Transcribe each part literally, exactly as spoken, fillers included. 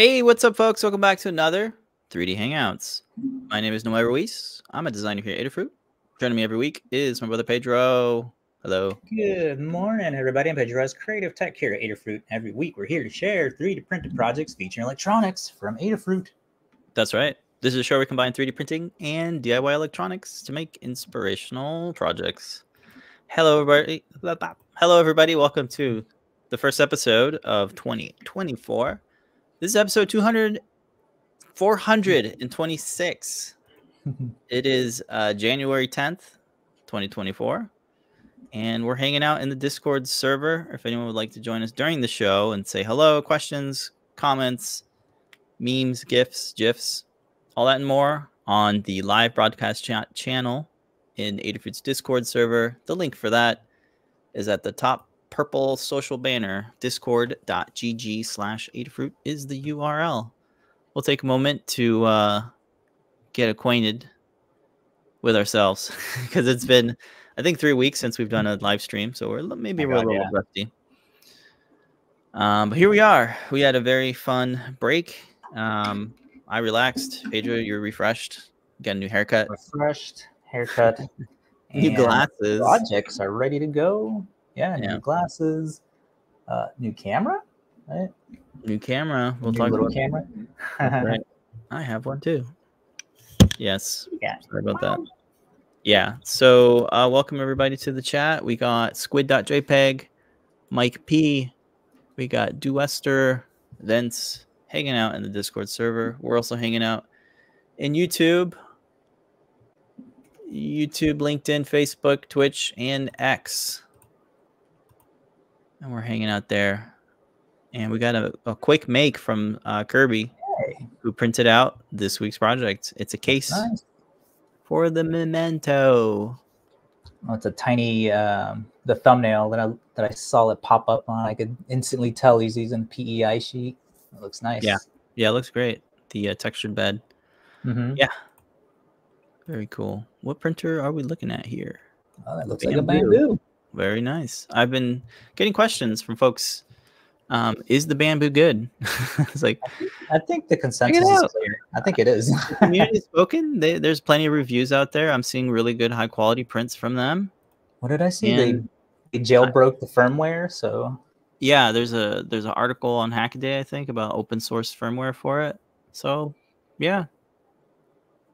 Hey, what's up, folks? Welcome back to another three D Hangouts. My name is Noah Ruiz. I'm a designer here at Adafruit. Joining me every week is my brother Pedro. Hello. Good morning, everybody. I'm Pedro, creative tech here at Adafruit. Every week, we're here to share three D printed projects featuring electronics from Adafruit. That's right. This is a show where we combine three D printing and D I Y electronics to make inspirational projects. Hello, everybody. Hello, everybody. Welcome to the first episode of twenty twenty-four. This is episode two hundred, four hundred twenty-six. It is uh, January tenth, twenty twenty-four. And we're hanging out in the Discord server. If anyone would like to join us during the show and say hello, questions, comments, memes, GIFs, GIFs, all that and more on the live broadcast chat channel in Adafruit's Discord server. The link for that is at the top. Purple social banner, discord dot g g slash Adafruit is the U R L. We'll take a moment to uh, get acquainted with ourselves because it's been, I think, three weeks since we've done a live stream. So we're maybe oh we're God, a little yeah. rusty. Um, but here we are. We had a very fun break. Um, I relaxed. Pedro, you're refreshed. Got a new haircut. Refreshed haircut. New glasses. Projects are ready to go. Yeah, new yeah. glasses, uh, new camera, right? New camera. We'll new talk about camera. Right. I have one too. Yes. Yeah. Sorry about that. Yeah. So uh, welcome everybody to the chat. We got squid dot j peg, Mike P. We got Dewester, Vince hanging out in the Discord server. We're also hanging out in YouTube, YouTube, LinkedIn, Facebook, Twitch, and X. And we're hanging out there. And we got a, a quick make from uh, Kirby, hey. who printed out this week's project. It's a case nice. for the Memento. Well, it's a tiny, um, the thumbnail that I that I saw it pop up on. I could instantly tell he's using the P E I sheet. It looks nice. Yeah, yeah, it looks great. The uh, textured bed. Mm-hmm. Yeah. Very cool. What printer are we looking at here? Oh, that looks Bambu. like a Bambu. Very nice. I've been getting questions from folks. Um, is the Bambu good? It's like, I think the consensus is clear. I think it is. Community's spoken. They, there's plenty of reviews out there. I'm seeing really good, high quality prints from them. What did I see? And they, they jailbroke I, the firmware. So yeah, there's a there's an article on Hackaday I think about open source firmware for it. So yeah,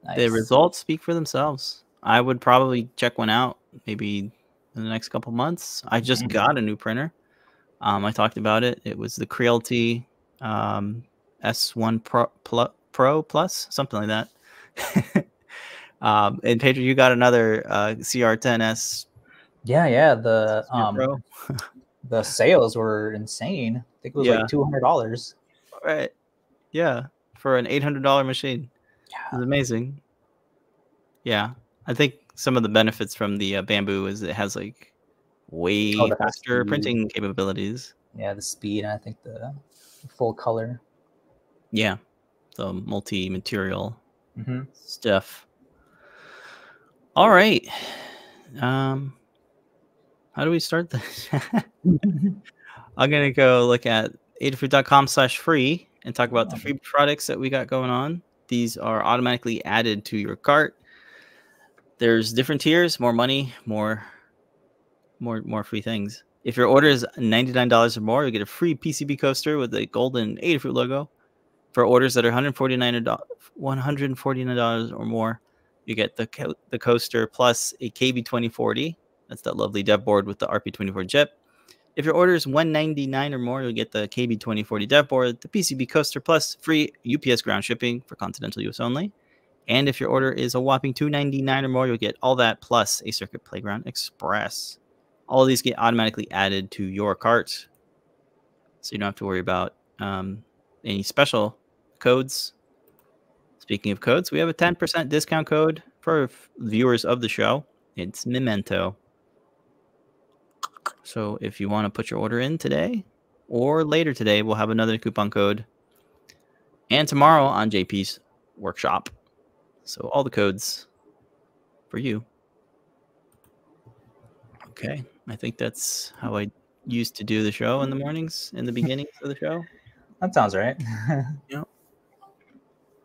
nice. The results speak for themselves. I would probably check one out. Maybe. In the next couple months. I just mm-hmm. got a new printer. Um, I talked about it. It was the Creality um, S one Pro, Pl Pro Plus, something like that. um, and Pedro, you got another uh, C R ten S. Yeah, yeah. The um, the sales were insane. I think it was yeah. like two hundred dollars. Right. Yeah, for an eight hundred dollar machine. Yeah, it was amazing. Yeah, I think. Some of the benefits from the uh, Bambu is it has like way oh, faster speed. printing capabilities. Yeah, the speed and I think the full color. Yeah, the multi-material mm-hmm. stuff. All right, um, how do we start this? I'm gonna go look at adafruit dot com slash free and talk about the free products that we got going on. These are automatically added to your cart. There's different tiers, more money, more, more, more free things. If your order is ninety-nine dollars or more, you get a free P C B coaster with a golden Adafruit logo. For orders that are one hundred forty-nine dollars or more, you get the co the coaster plus a K B twenty forty. That's that lovely dev board with the R P twenty forty chip. If your order is one ninety-nine dollars or more, you'll get the K B twenty forty dev board, the P C B coaster plus free U P S ground shipping for continental U S only. And if your order is a whopping two ninety-nine dollars or more, you'll get all that plus a Circuit Playground Express. All of these get automatically added to your cart. So you don't have to worry about um, any special codes. Speaking of codes, we have a ten percent discount code for viewers of the show. It's Memento. So if you want to put your order in today or later today, we'll have another coupon code. And tomorrow on J P's workshop. So all the codes for you. Okay. I think that's how I used to do the show in the mornings, in the beginnings of the show. That sounds right. Yeah.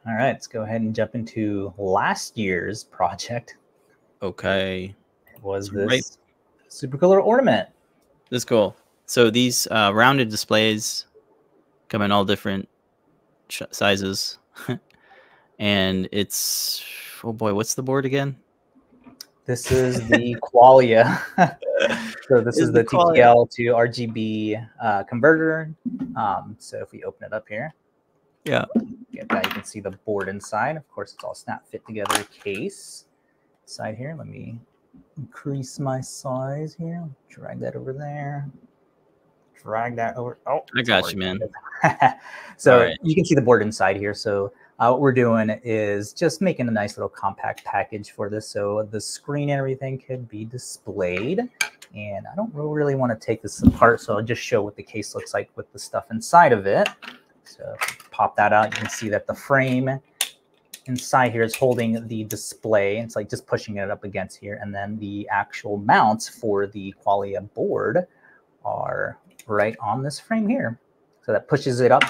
All right, let's go ahead and jump into last year's project. Okay. It was this right. Supercolor ornament. This is cool. So these uh, rounded displays come in all different sh sizes. And it's, oh boy, what's the board again? This is the Qualia. So this, this is the, the T T L to R G B uh, converter. Um, so if we open it up here, yeah, get that. You can see the board inside. Of course, it's all snap fit together case. Side here, let me increase my size here. Drag that over there. Drag that over. Oh, I got you, man. So right. You can see the board inside here. So Uh, what we're doing is just making a nice little compact package for this, so the screen and everything could be displayed. And I don't really want to take this apart, so I'll just show what the case looks like with the stuff inside of it. So pop that out. You can see that the frame inside here is holding the display. It's like just pushing it up against here. And then the actual mounts for the Qualia board are right on this frame here. So that pushes it up.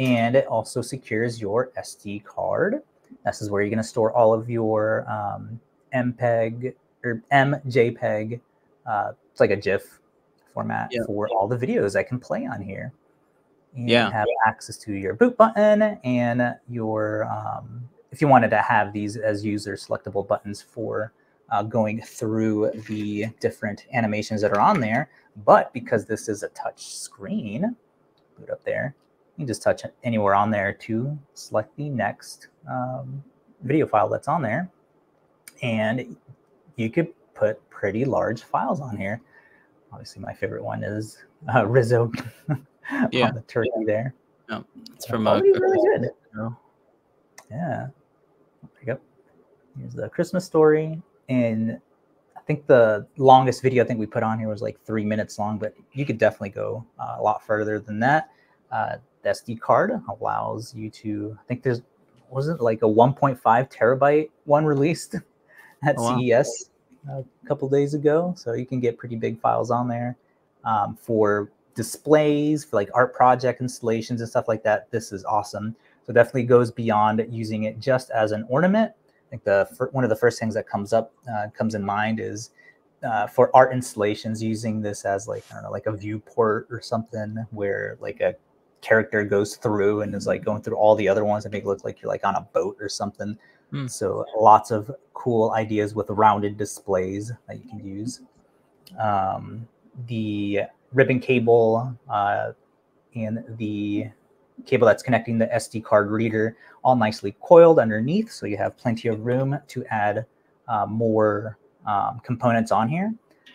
And it also secures your S D card. This is where you're going to store all of your um, M P E G or M J P E G. Uh, it's like a GIF format yeah. for all the videos I can play on here. And yeah. have yeah. access to your boot button and your, um, if you wanted to have these as user selectable buttons for uh, going through the different animations that are on there. But because this is a touch screen, boot up there. You can just touch anywhere on there to select the next um, video file that's on there. And you could put pretty large files on here. Obviously, my favorite one is uh, Rizzo yeah. on the turkey there. No, it's from a, really good. Show. Yeah. There you go. Here's the Christmas story. And I think the longest video I think we put on here was like three minutes long, but you could definitely go uh, a lot further than that. Uh, the S D card allows you to, I think there's, wasn't like a one point five terabyte one released at oh, wow. C E S a couple days ago. So you can get pretty big files on there um, for displays, for like art project installations and stuff like that. This is awesome. So definitely goes beyond using it just as an ornament. I think the one of the first things that comes up, uh, comes in mind is Uh, for art installations, using this as like, I don't know, like a viewport or something where like a character goes through and is like going through all the other ones and make it look like you're like on a boat or something. Mm. So lots of cool ideas with rounded displays that you can use. Um, the ribbon cable uh, and the cable that's connecting the S D card reader all nicely coiled underneath. So you have plenty of room to add uh, more Um, components on here.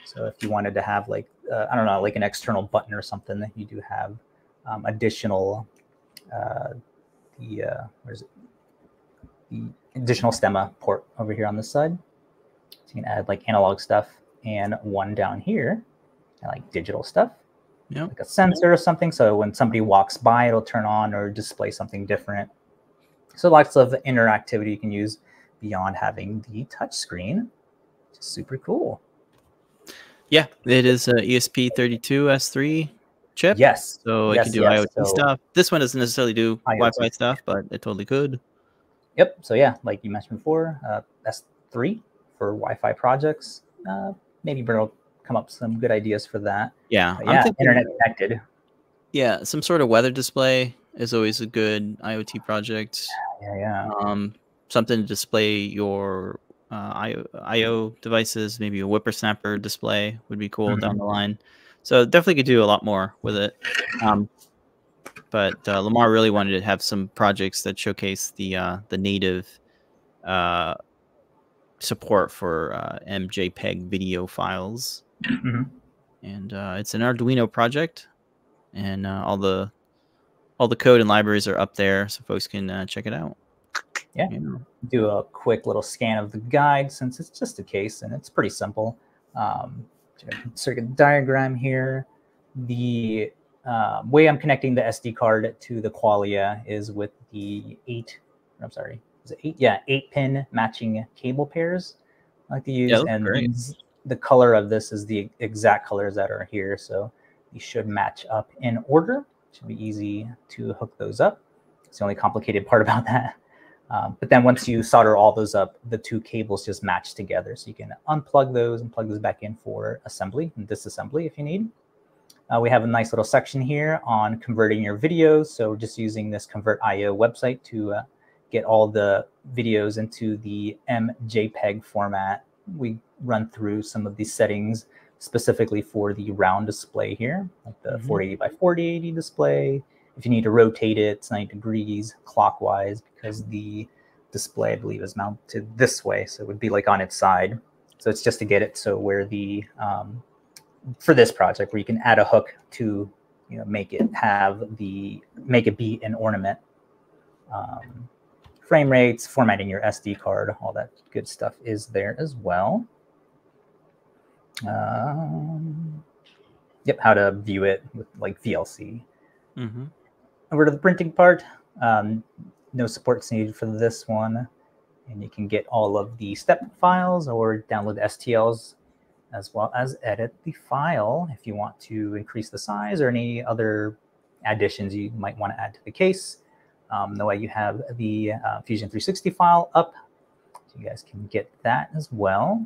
So if you wanted to have like, uh, I don't know, like an external button or something, that you do have um, additional, uh, the, uh, where is it? The additional STEMMA port over here on this side. So you can add like analog stuff and one down here, and like digital stuff, yep. like a sensor or something. So when somebody walks by, it'll turn on or display something different. So lots of interactivity you can use beyond having the touch screen. Super cool. Yeah, it is a E S P thirty-two S three chip. Yes. So it yes, can do yes. IoT so stuff. This one doesn't necessarily do IoT. Wi-Fi stuff, but it totally could. Yep. So yeah, like you mentioned before, uh, S three for Wi-Fi projects. Uh, maybe Brent will come up with some good ideas for that. Yeah. But yeah, I'm thinking, internet connected. Yeah, some sort of weather display is always a good IoT project. Yeah, yeah. yeah. Um, something to display your Uh, I O devices, maybe a whippersnapper display would be cool mm-hmm. down the line. So definitely could do a lot more with it. Um, but uh, Lamar really wanted to have some projects that showcase the uh, the native uh, support for uh, M J P E G video files. Mm-hmm. And uh, it's an Arduino project, and uh, all the all the code and libraries are up there, so folks can uh, check it out. Yeah, do a quick little scan of the guide since it's just a case and it's pretty simple. Um, circuit diagram here. The uh, way I'm connecting the S D card to the Qualia is with the eight. I'm sorry, is it eight? Yeah, eight pin matching cable pairs. I like to use, yeah, and great. The color of this is the exact colors that are here, so you should match up in order. should be easy to hook those up. It's the only complicated part about that. Uh, but then once you solder all those up, the two cables just match together. So you can unplug those and plug those back in for assembly and disassembly if you need. Uh, we have a nice little section here on converting your videos. So we're just using this Convert dot i o website to uh, get all the videos into the M J peg format. We run through some of these settings specifically for the round display here, like the mm-hmm. four eighty by forty eighty display. If you need to rotate it, it's ninety degrees clockwise because the display, I believe, is mounted this way. So it would be like on its side. So it's just to get it so where the, um, for this project, where you can add a hook to, you know, make it have the, make it be an ornament. Um, frame rates, formatting your S D card, all that good stuff is there as well. Um, yep, how to view it with like V L C. Mm-hmm. Over to the printing part. Um, no support's needed for this one. And you can get all of the step files or download S T Ls as well as edit the file if you want to increase the size or any other additions you might want to add to the case. Um, that way you have the uh, Fusion three sixty file up. So you guys can get that as well.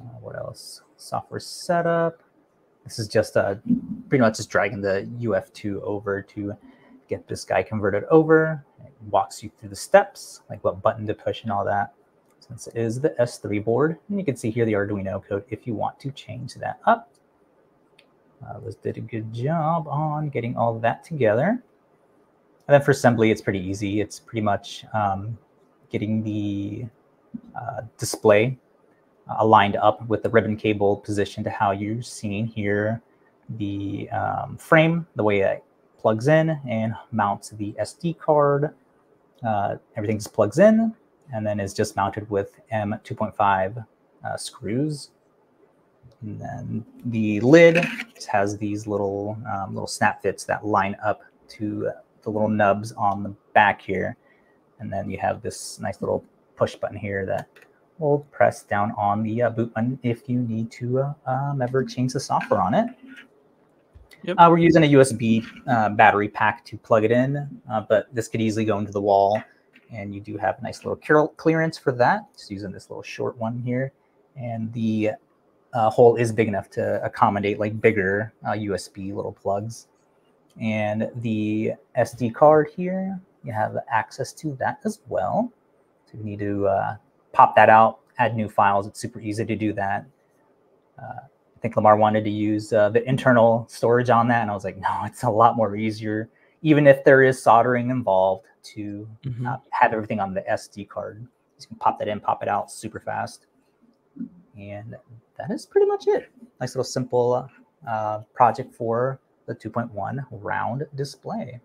Uh, what else? Software setup. This is just uh, pretty much just dragging the U F two over to get this guy converted over. It walks you through the steps, like what button to push and all that. Since it is the S three board, and you can see here the Arduino code if you want to change that up. Uh, Liz did a good job on getting all of that together. And then for assembly, it's pretty easy. It's pretty much um, getting the uh, display aligned up with the ribbon cable position to how you're seeing here the um, frame, the way it plugs in and mounts the S D card. Uh, everything just plugs in and then is just mounted with M two point five uh, screws. And then the lid just has these little um, little snap fits that line up to the little nubs on the back here. And then you have this nice little push button here that we'll press down on the uh, boot button if you need to uh, um, ever change the software on it. Yep. Uh, we're using a U S B uh, battery pack to plug it in, uh, but this could easily go into the wall. And you do have a nice little clearance for that. Just using this little short one here. And the uh, hole is big enough to accommodate like bigger uh, U S B little plugs. And the S D card here, you have access to that as well. So you need to uh, pop that out, add new files. It's super easy to do that. Uh, I think Lamar wanted to use uh, the internal storage on that. And I was like, no, it's a lot more easier, even if there is soldering involved, to mm-hmm. uh, have everything on the S D card. You can pop that in, pop it out super fast. And that is pretty much it. Nice little simple uh, project for the two point one round display.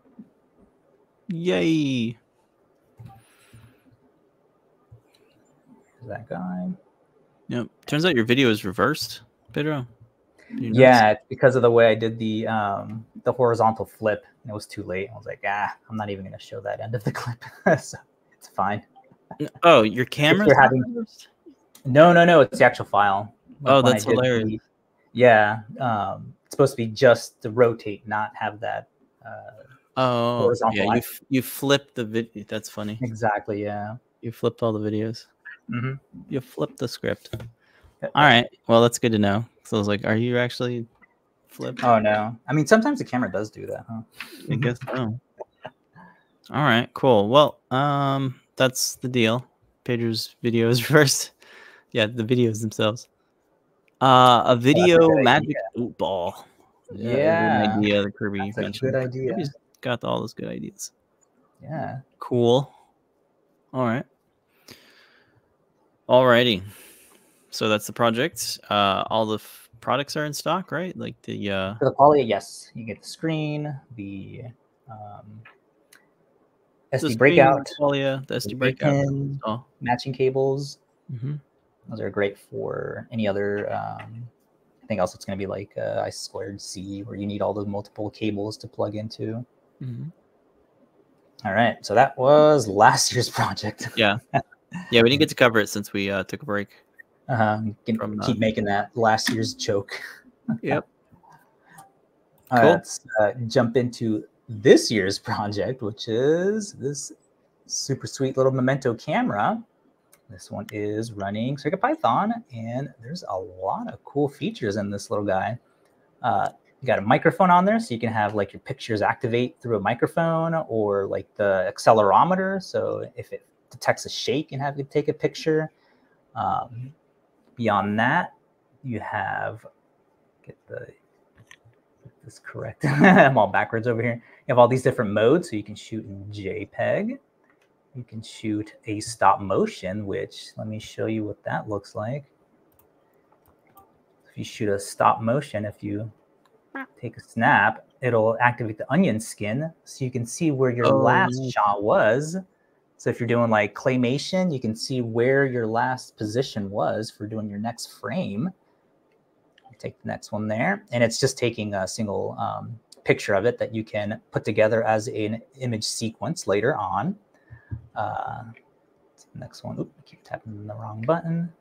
Yay. That guy. Yep. Turns out your video is reversed, Pedro. Yeah, it's because of the way I did the um, the horizontal flip. And it was too late. I was like, ah, I'm not even going to show that end of the clip. So it's fine. Oh, your camera's having... No, no, no. It's the actual file. Like oh, that's hilarious. The... Yeah. Um, it's supposed to be just to rotate, not have that uh, oh, horizontal. Yeah, you, you flipped the video. That's funny. Exactly, yeah. You flipped all the videos. Mm-hmm. You flip the script. All right. Well, that's good to know. So I was like, "Are you actually flipped?" Oh no. I mean, sometimes the camera does do that, huh? I guess so. All right. Cool. Well, um, that's the deal. Pedro's video is reversed. Yeah, the videos themselves. Uh, a video oh, a magic idea. ball. Yeah. yeah. Good idea. The Kirby. That's mentioned. a good idea. Kirby's got all those good ideas. Yeah. Cool. All right. Alrighty, so that's the project. Uh, all the f products are in stock, right? Like the uh... for the Qualia, yes. You get the screen, the um, S D the screen, breakout, Qualia, the S D the breakout, pin, oh. matching cables. Mm-hmm. Those are great for any other. Um, I think also it's going to be like uh, I squared C, where you need all the multiple cables to plug into. Mm-hmm. All right, so that was last year's project. Yeah. Yeah, we didn't get to cover it since we uh, took a break. Uh-huh. Keep the... making that last year's joke. Yep. Cool. Uh, let's uh, jump into this year's project, which is this super sweet little Memento camera. This one is running CircuitPython, and there's a lot of cool features in this little guy. Uh, you got a microphone on there, so you can have like your pictures activate through a microphone, or like the accelerometer, so if it detects a shake and have you take a picture. Um, beyond that, you have, get the get this correct. I'm all backwards over here. You have all these different modes, so you can shoot in JPEG. You can shoot a stop motion, which let me show you what that looks like. If you shoot a stop motion, if you take a snap, it'll activate the onion skin, so you can see where your oh. last shot was. So if you're doing like claymation, you can see where your last position was for doing your next frame. Take the next one there, and it's just taking a single um, picture of it that you can put together as an image sequence later on. Uh, next one, oops, I keep tapping the wrong button.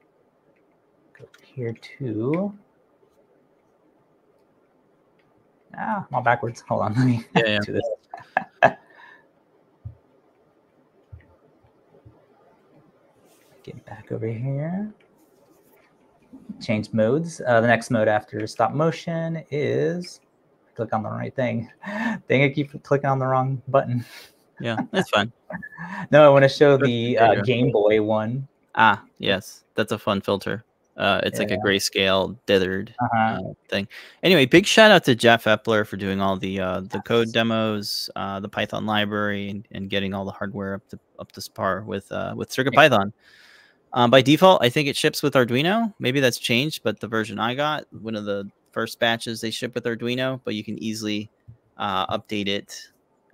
Go here too. Ah, I'm all backwards. Hold on, let me yeah, do yeah. this. Get back over here. Change modes. Uh, the next mode after stop motion is click on the right thing. Dang, I keep clicking on the wrong button. Yeah, that's fine. No, I want to show the uh, Game Boy one. Ah, yes, that's a fun filter. Uh, it's yeah. like a grayscale dithered uh-huh. uh, thing. Anyway, big shout out to Jeff Epler for doing all the uh, the yes. code demos, uh, the Python library, and, and getting all the hardware up to up to par with uh, with CircuitPython. Um, by default, I think it ships with Arduino. Maybe that's changed, but the version I got, one of the first batches, they ship with Arduino, but you can easily uh, update it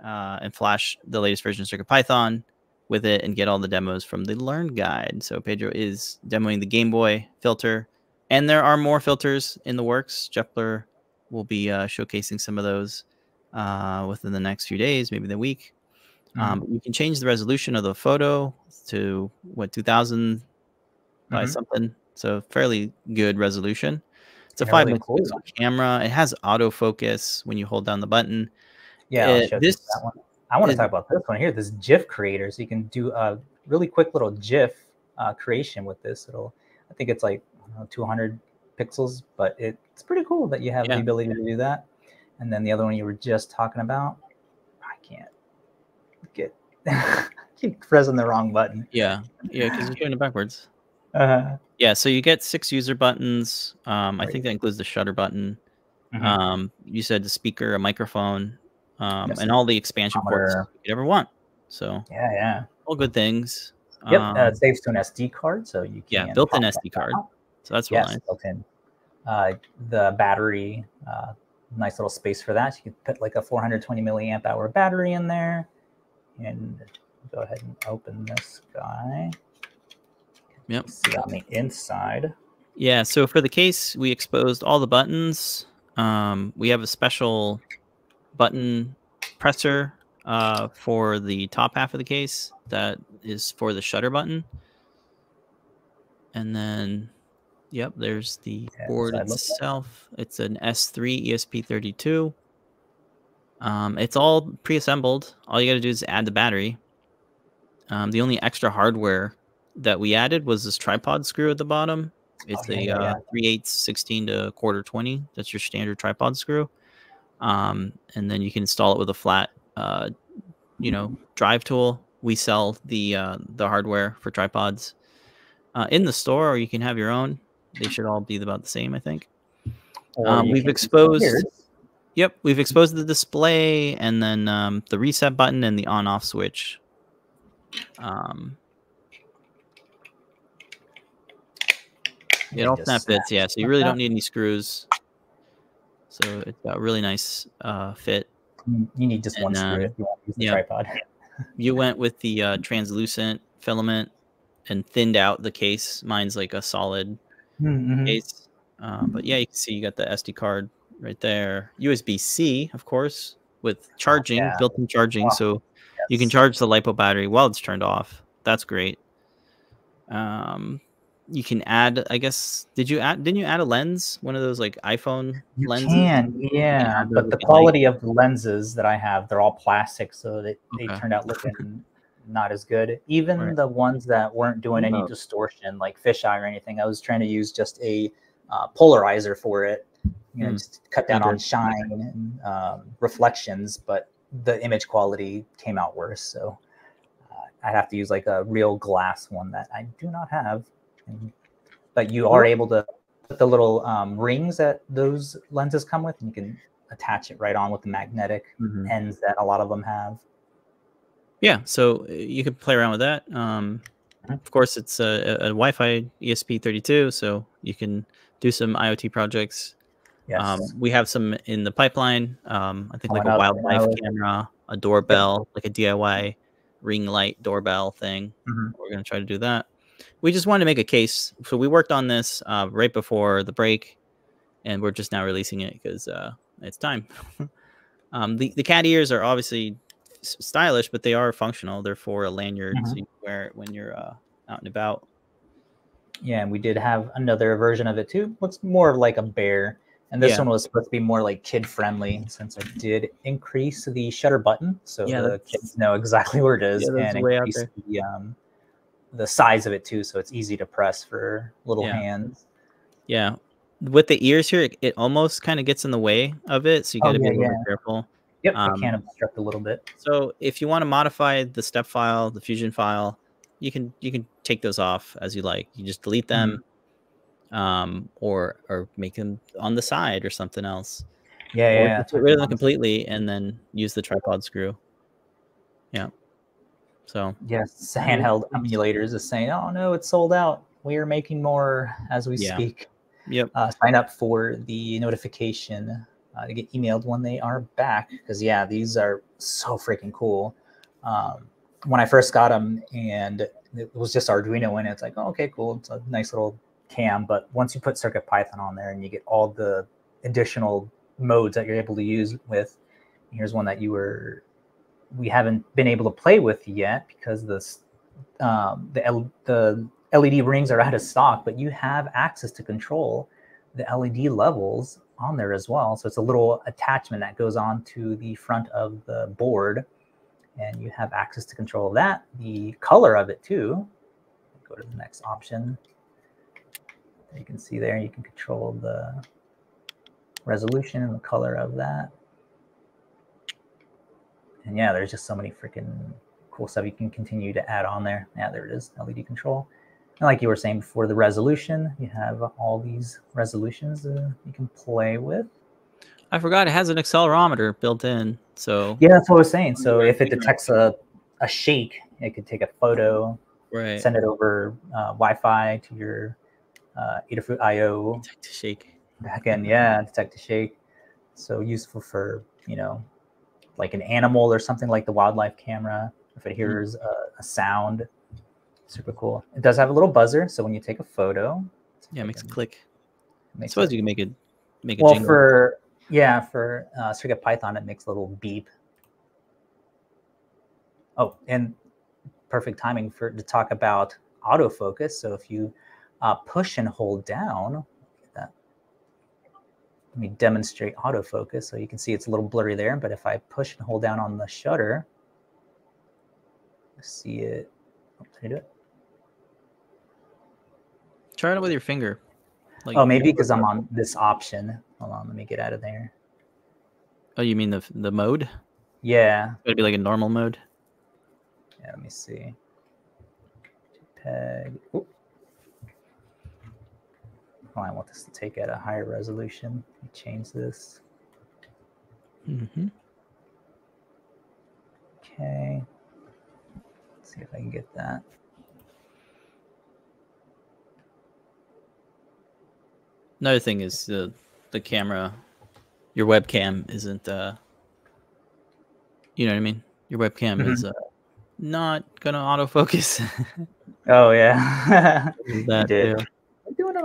uh, and flash the latest version of CircuitPython with it and get all the demos from the Learn Guide. So Pedro is demoing the Game Boy filter, and there are more filters in the works. Jepler will be uh, showcasing some of those uh, within the next few days, maybe the week. Mm-hmm. um, you can change the resolution of the photo to, what, two thousand... by something, so fairly good resolution. It's a five megapixel really cool. camera. It has autofocus when you hold down the button. Yeah, uh, I'll show this, that one. I want to talk about this one here. This GIF creator, so you can do a really quick little GIF uh, creation with this. It'll, I think it's like I don't know, two hundred pixels, but it, it's pretty cool that you have yeah. the ability to do that. And then the other one you were just talking about, I can't get. I keep pressing the wrong button. Yeah, yeah, because you're doing it backwards. Uh-huh. Yeah, so you get six user buttons. Um, I think that includes the shutter button. Mm-hmm. Um, you said the speaker, a microphone, um, yes. and all the expansion ports you could ever want. So yeah, yeah, all good things. Yep, um, uh, it saves to an S D card, so you can yeah, built-in S D card. Out. So that's really yes, nice. built-in. Uh, the battery, uh, nice little space for that. You can put like a four hundred twenty milliamp hour battery in there, and go ahead and open this guy. Yep. See on the inside. Yeah. So for the case, we exposed all the buttons. Um, we have a special button presser uh, for the top half of the case that is for the shutter button. And then, yep, there's the yeah, board itself. It's an S three E S P thirty-two. Um, it's all pre-assembled. All you got to do is add the battery. Um, the only extra hardware that we added was this tripod screw at the bottom. It's okay, a uh, yeah. three eighths sixteen to quarter twenty. That's your standard tripod screw. Um, and then you can install it with a flat, uh, you know, drive tool. We sell the uh, the hardware for tripods uh, in the store, or you can have your own. They should all be about the same, I think. Um, we've exposed. Yep, we've exposed the display, and then um, the reset button and the on-off switch. Um. It all snap fits, yeah. So you really don't need any screws. So it's got a really nice uh, fit. You need just and, one screw uh, if you want to use the yeah. tripod. You went with the uh, translucent filament and thinned out the case. Mine's like a solid mm-hmm. case. Uh, but yeah, you can see you got the S D card right there. U S B C, of course, with charging, oh, yeah. built-in charging. Wow. So yes. you can charge the LiPo battery while it's turned off. That's great. Um. you can add, I guess, did you add, didn't you add a lens? One of those like iPhone you lenses? Can, yeah, you can, but the quality like... of the lenses that I have, they're all plastic, so they, okay. they turned out looking not as good. Even right. the ones that weren't doing any distortion, like fisheye or anything, I was trying to use just a uh, polarizer for it, you know, mm. just cut down on shine and um, reflections, but the image quality came out worse, so uh, I'd have to use like a real glass one that I do not have. But you are able to put the little um, rings that those lenses come with, and you can attach it right on with the magnetic mm-hmm. ends that a lot of them have. Yeah, so you could play around with that. Um, of course, it's a, a Wi-Fi E S P thirty-two, so you can do some IoT projects. Yes. Um, we have some in the pipeline. Um, I think like a wildlife camera, a doorbell, like a D I Y ring light doorbell thing. Mm-hmm. We're going to try to do that. We just wanted to make a case. So we worked on this uh, right before the break, and we're just now releasing it because uh, it's time. um, the, the cat ears are obviously stylish, but they are functional. They're for a lanyard, mm-hmm. so you can wear it when you're uh, out and about. Yeah, and we did have another version of it too. What's more like a bear. And this yeah. one was supposed to be more like kid friendly, since I did increase the shutter button. So yeah, the kids know exactly where it is, yeah, and increase the, um, the size of it too. So it's easy to press for little yeah. hands. Yeah. With the ears here, it, it almost kind of gets in the way of it. So you got to oh, yeah, be a little yeah. careful. Yep, um, it can obstruct a little bit. So if you want to modify the step file, the fusion file, you can you can take those off as you like. You just delete them. Mm-hmm. Um, or or make them on the side or something else. Yeah, or yeah. Get rid of them completely and then use the tripod screw. Yeah. So. Yes, handheld emulators is saying, "Oh no, it's sold out. We are making more as we yeah. speak." Yep. Uh, sign up for the notification uh, to get emailed when they are back, because yeah, these are so freaking cool. Um, when I first got them, and it was just Arduino in it, it's like, "Oh, okay, cool. It's a nice little." Cam, but once you put CircuitPython on there and you get all the additional modes that you're able to use with, here's one that you were, we haven't been able to play with yet because this, um, the, L, the L E D rings are out of stock, but you have access to control the L E D levels on there as well. So it's a little attachment that goes on to the front of the board, and you have access to control that, the color of it too. Go to the next option. You can see there, you can control the resolution and the color of that. And yeah, there's just so many freaking cool stuff you can continue to add on there. Yeah, there it is, L E D control. And like you were saying before, the resolution, you have all these resolutions uh, you can play with. I forgot it has an accelerometer built in. So yeah, that's what I was saying. So if it detects a, a shake, it could take a photo, right. send it over uh, Wi-Fi to your... Uh, Adafruit I O detect a shake back end, yeah, detect a shake. So useful for, you know, like an animal or something, like the wildlife camera. If it hears mm-hmm. a, a sound, super cool. It does have a little buzzer, so when you take a photo, yeah, it makes a click. Makes I suppose it. You can make it make a well jingle. for yeah for uh, CircuitPython, it makes a little beep. Oh, and perfect timing for to talk about autofocus. So if you Uh, push and hold down. That. Let me demonstrate autofocus. So you can see it's a little blurry there, but if I push and hold down on the shutter, I see it. Oh, can I do it? Try it with your finger. Like, oh, maybe because I'm on this option. Hold on, let me get out of there. Oh, you mean the the mode? Yeah. It'd be like a normal mode. Yeah, let me see. JPEG. Oop. Oh, I want this to take at a higher resolution. Change this. Mm-hmm. Okay. Let's see if I can get that. Another thing is the the camera, your webcam isn't. Uh, you know what I mean? Your webcam mm-hmm. is uh, not gonna autofocus. Oh yeah. That did. Yeah.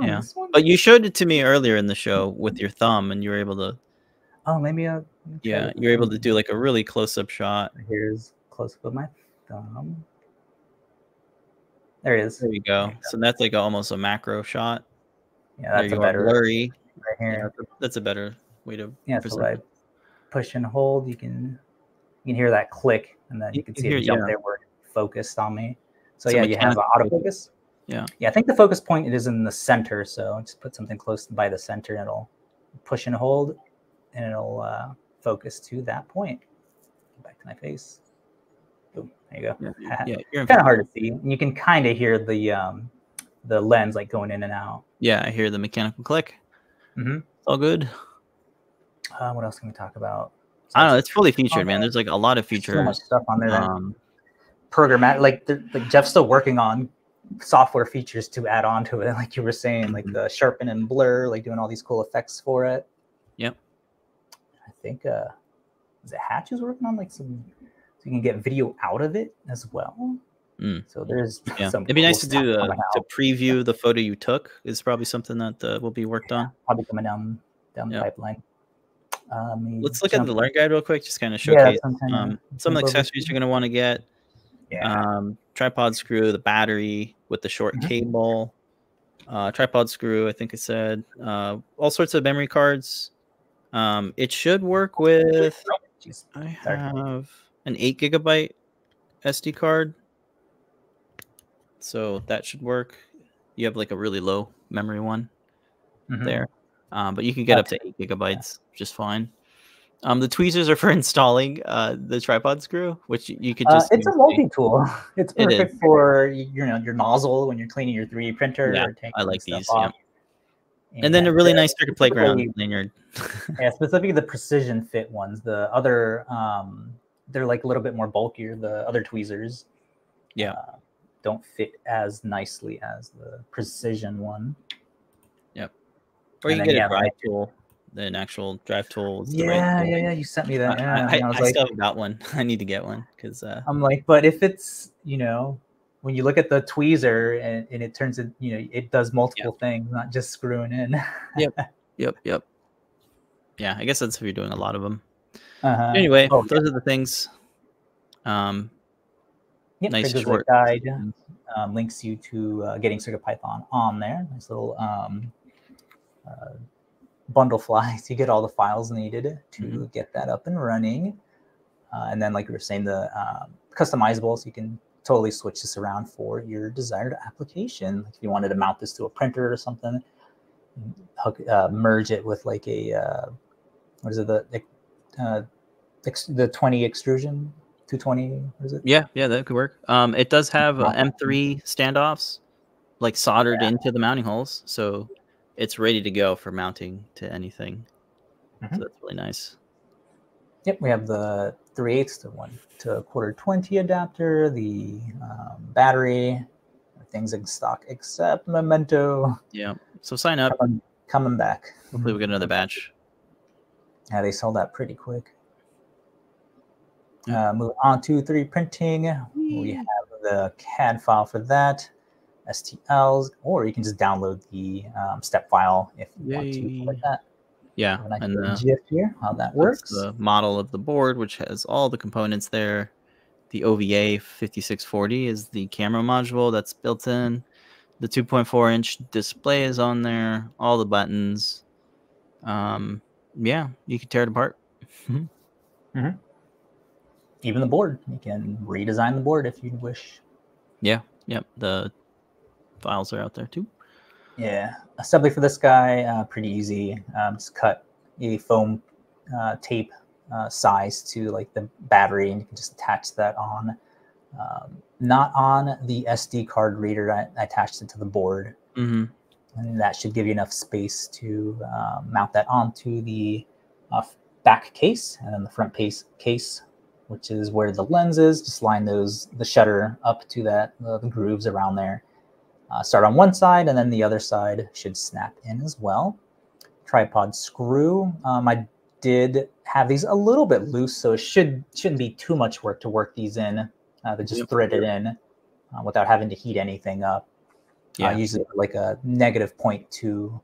Yeah, but you showed it to me earlier in the show with your thumb, and you were able to. Oh, maybe I'll. Yeah, you're able to do like a really close-up shot. Here's close-up of my thumb. There it is. There you go. So that's like a, almost a macro shot. Yeah, that's a better blurry. Right here. Yeah, that's a better way to. Yeah, so I push and hold. You can you can hear that click, and then you, you can, can see hear, it jump yeah. there where it focused on me. So, so yeah, you have the autofocus. Yeah. Yeah, I think the focus point it is in the center. So just put something close by the center, and it'll push and hold, and it'll uh, focus to that point. Go back to my face. Boom. There you go. Yeah, yeah, yeah, kind of hard to see. And you can kind of hear the um, the lens like going in and out. Yeah, I hear the mechanical click. Mm-hmm. It's all good. Uh, what else can we talk about? So I don't know. It's fully featured, man. There's like a lot of features. So much stuff on there. Um, Programmatic, like, like Jeff's still working on software features to add on to it, like you were saying, like the sharpen and blur, like doing all these cool effects for it. Yep. I think uh is it Hatch is working on like some so you can get video out of it as well. Mm. So there's yeah. some it'd be cool nice to do the, to preview yeah. the photo you took is probably something that uh, will be worked yeah, on. Probably coming down down yeah. the pipeline. Um, let's look at the learn guide real quick, just kind of showcase yeah, um, some of the accessories you're gonna want to get. Yeah. Um, tripod screw, the battery with the short mm-hmm. cable, uh, tripod screw, I think I said, uh, all sorts of memory cards. Um, it should work with, oh, I have an eight gigabyte S D card. So that should work. You have like a really low memory one mm-hmm. there, um, but you can get okay. up to eight gigabytes yeah. just fine. Um, the tweezers are for installing uh, the tripod screw, which you could just—it's uh, a multi-tool. It's perfect it for you know your nozzle when you're cleaning your three D printer. Yeah, or taking I like these. Off. Yeah. And, and then a really the, nice circuit playground lanyard. Yeah, specifically the precision fit ones. The other, um, they're like a little bit more bulkier. The other tweezers, yeah, uh, don't fit as nicely as the precision one. Yep. Or and you get a dry tool. An actual drive tool. The yeah, right yeah, yeah. You sent me that. Yeah. I, I, I, I like, still got one. I need to get one because uh, I'm like, but if it's you know, when you look at the tweezer and, and it turns it, you know, it does multiple yeah. things, not just screwing in. Yep, yep, yep. Yeah, I guess that's if you're doing a lot of them. Uh-huh. Anyway, oh, those yeah. are the things. Um, yep, nice short guide um, links you to uh, getting CircuitPython on there. Nice little um. Uh, bundle flies, you get all the files needed to mm-hmm. get that up and running. Uh, and then like we were saying, the uh, customizable, so you can totally switch this around for your desired application. Like if you wanted to mount this to a printer or something, hook, uh, merge it with like a, uh, what is it, the uh, the twenty extrusion, two twenty, what is it? Yeah, yeah, that could work. Um, it does have uh, M three standoffs like soldered yeah. into the mounting holes. So it's ready to go for mounting to anything. Mm-hmm. So that's really nice. Yep, we have the three eighths to one to quarter twenty adapter, the um, battery, things in stock except Memento. Yeah, so sign up. Coming, coming back. Hopefully we get another batch. Yeah, they sold that pretty quick. Yeah. Uh, move on to three D printing. Yeah. We have the C A D file for that. S T Ls, or you can just download the um, step file if you Yay. want to, like that. Yeah, and, I and the GIF here, how that works. The model of the board, which has all the components there. The O V A fifty-six forty is the camera module that's built in. The two point four inch display is on there. All the buttons. Um, yeah, you can tear it apart. Mm-hmm. Mm-hmm. Even the board, you can redesign the board if you wish. Yeah. Yep. The files are out there too. Yeah, assembly for this guy, uh, pretty easy. Um, just cut a foam uh, tape uh, size to like the battery, and you can just attach that on. Um, not on the S D card reader. I, I attached it to the board, mm-hmm. and that should give you enough space to uh, mount that onto the uh, back case, and then the front case case. Which is where the lens is. Just line those the shutter up to that uh, the grooves around there. Uh, start on one side, and then the other side should snap in as well. Tripod screw. Um, I did have these a little bit loose, so it should shouldn't be too much work to work these in. Uh, they just yep. thread it in uh, without having to heat anything up. Yeah. Uh, usually like a negative point two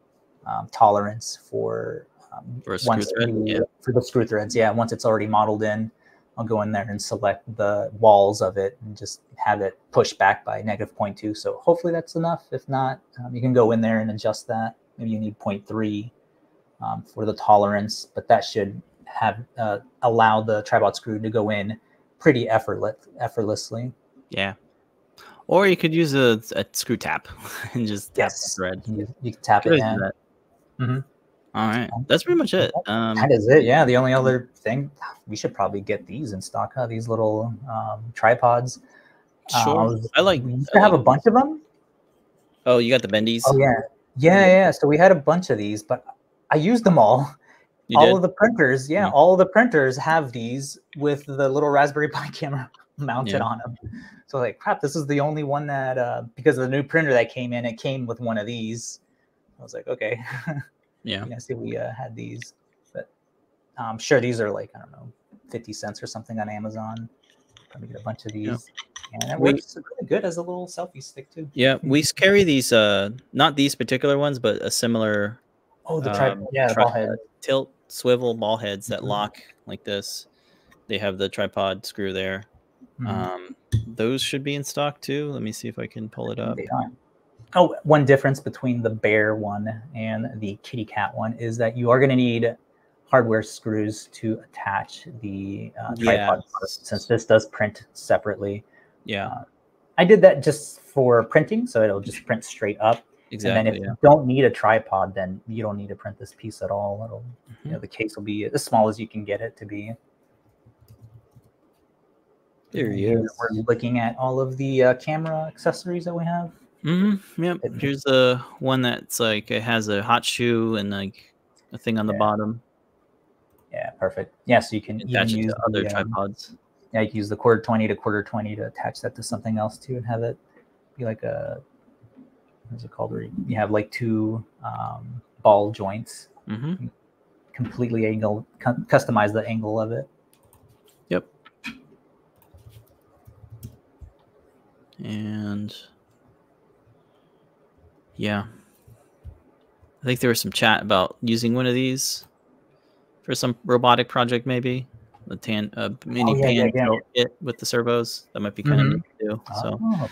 um, tolerance for um, for, a screw thread, yeah. for the screw threads. Yeah, once it's already modeled in. I'll go in there and select the walls of it and just have it pushed back by negative zero point two. So hopefully that's enough. If not, um, you can go in there and adjust that. Maybe you need zero point three um, for the tolerance, but that should have uh, allow the tribot screw to go in pretty effortless, effortlessly. Yeah. Or you could use a, a screw tap and just tap yes. the thread. You, you can tap it in. Mm-hmm. All right, that's pretty much it. Um, that is it. Yeah, the only other thing, we should probably get these in stock. Huh? These little um, tripods. Sure. Uh, I like. We used to have like, a bunch of them. Oh, you got the bendies. Oh yeah, yeah, yeah. So we had a bunch of these, but I used them all. You all did? Of the printers, yeah, yeah, all of the printers have these with the little Raspberry Pi camera mounted yeah. on them. So like, crap, this is the only one that uh, because of the new printer that came in, it came with one of these. I was like, okay. Yeah. Yeah. See, we uh, had these, but I'm um, sure these are like, I don't know, fifty cents or something on Amazon. Probably get a bunch of these. Yeah. And it we, works really good as a little selfie stick too. Yeah. We carry these, uh, not these particular ones, but a similar. Oh, the tri um, yeah, the tri ball head. Tilt swivel ball heads that mm-hmm. lock like this. They have the tripod screw there. Mm-hmm. Um, those should be in stock too. Let me see if I can pull it up. They are. Oh, one difference between the bear one and the kitty cat one is that you are going to need hardware screws to attach the uh, tripod yes. since this does print separately. Yeah. Uh, I did that just for printing, so it'll just print straight up. Exactly. And then if yeah. you don't need a tripod, then you don't need to print this piece at all. It'll, mm-hmm. you know, the case will be as small as you can get it to be. There he is. We're looking at all of the uh, camera accessories that we have. Mm-hmm. Yep. Here's the one that's like it has a hot shoe and like a thing on the yeah. bottom. Yeah, perfect. Yeah, so you can, you can use other the, tripods. Um, yeah, you can use the quarter twenty to quarter twenty to attach that to something else too, and have it be like a what's it called? Where you have like two um, ball joints. Mm-hmm. Completely angle, cu- customize the angle of it. Yep. And. Yeah, I think there was some chat about using one of these for some robotic project, maybe the tan uh, mini oh, yeah, pan yeah, yeah. kit with the servos. That might be kind mm-hmm. of neat to do. So, oh.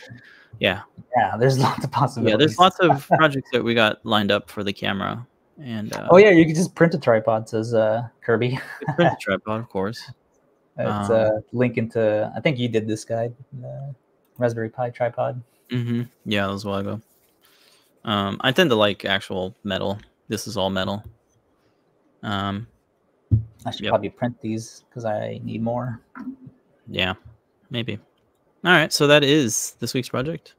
yeah, yeah. There's lots of possibilities. Yeah, there's lots of projects that we got lined up for the camera. And uh, oh yeah, you can just print a tripod, says uh, Kirby. Print a tripod, of course. It's um, a link into. I think you did this guide, the Raspberry Pi tripod. Mm-hmm. Yeah, that was a while ago. Um, I tend to like actual metal. This is all metal. Um, I should yep. probably print these because I need more. Yeah, maybe. All right, so that is this week's project.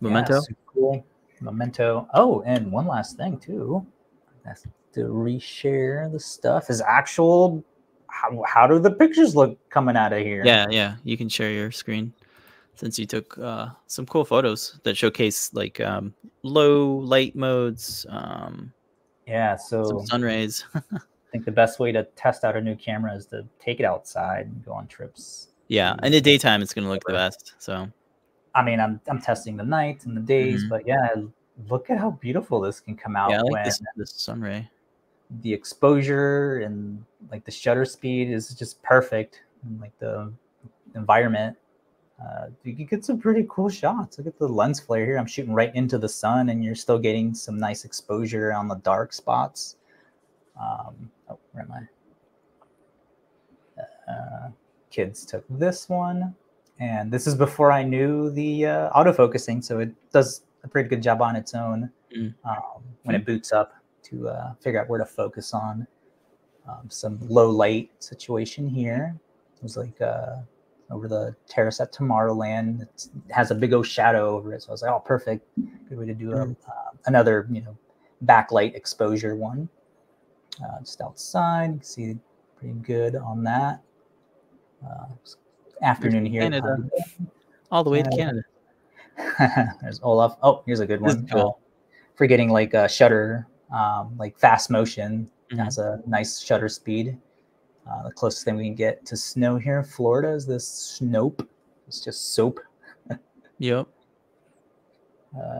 Memento. Yeah, super cool. Memento. Oh, and one last thing too. That's to reshare the stuff is actual. How, how do the pictures look coming out of here? Yeah, yeah. You can share your screen. Since you took uh, some cool photos that showcase like um, low light modes, um, yeah, so some sun rays. I think the best way to test out a new camera is to take it outside and go on trips. Yeah, in the daytime, it's going to look the best. So, I mean, I'm I'm testing the nights and the days, mm-hmm. but yeah, look at how beautiful this can come out. Yeah, I like when this, this sun ray, the exposure and like the shutter speed is just perfect, and like the environment. Uh, you can get some pretty cool shots. Look at the lens flare here. I'm shooting right into the sun, and you're still getting some nice exposure on the dark spots. Um, oh, where am I? Uh, kids took this one, and this is before I knew the uh, autofocusing, so it does a pretty good job on its own mm. um, when mm. it boots up to uh, figure out where to focus on. Um, some low light situation here. It was like... Uh, over the terrace at Tomorrowland. It has a big old shadow over it. So I was like, oh, perfect. Good way to do a, uh, another, you know, backlight exposure one. Uh, just outside, you can see pretty good on that. Uh, afternoon here. Canada. All the way to Canada. There's Olaf. Oh, here's a good one. Cool. Uh, forgetting like a shutter, um, like fast motion. Mm-hmm. Has a nice shutter speed. Uh, the closest thing we can get to snow here in Florida is this snope. It's just soap. Yep. Uh,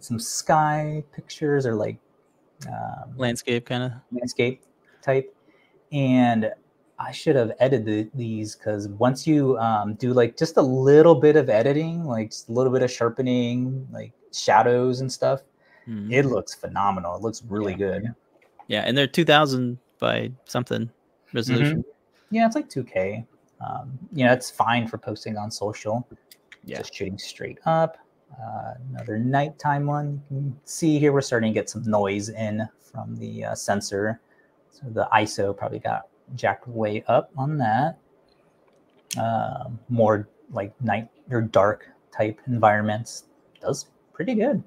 some sky pictures or like um, landscape kind of landscape type, and I should have edited these, because once you um, do like just a little bit of editing, like just a little bit of sharpening, like shadows and stuff, mm-hmm. it looks phenomenal. It looks really yeah. good. Yeah, and they're two thousand by something resolution. Mm-hmm. Yeah, it's like two K. Um, you know, it's fine for posting on social. Yeah. Just shooting straight up. Uh, another nighttime one. You can see here we're starting to get some noise in from the uh, sensor. So the I S O probably got jacked way up on that. Uh, more like night or dark type environments. Does pretty good.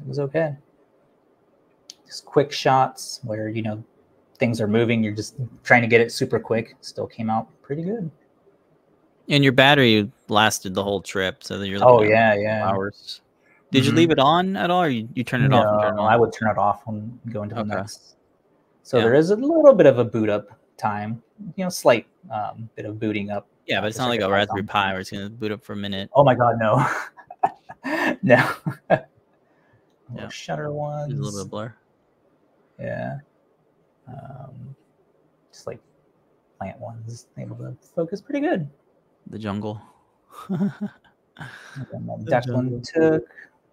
It was okay. Just quick shots where, you know, things are moving. You're just trying to get it super quick. Still came out pretty good. And your battery lasted the whole trip, so that you're oh yeah, yeah, hours. Did mm-hmm. you leave it on at all, or you, you turn it no, off? And turn it on? I would turn it off when going to the okay. next. So yeah. there is a little bit of a boot up time, you know, slight um, bit of booting up. Yeah, but it's not like a Raspberry Pi where it's going to boot up for a minute. Oh my God, no, no. yeah. Shutter ones. There's a little bit of blur. Yeah, um, just like plant ones, able to focus pretty good. The jungle. That's one took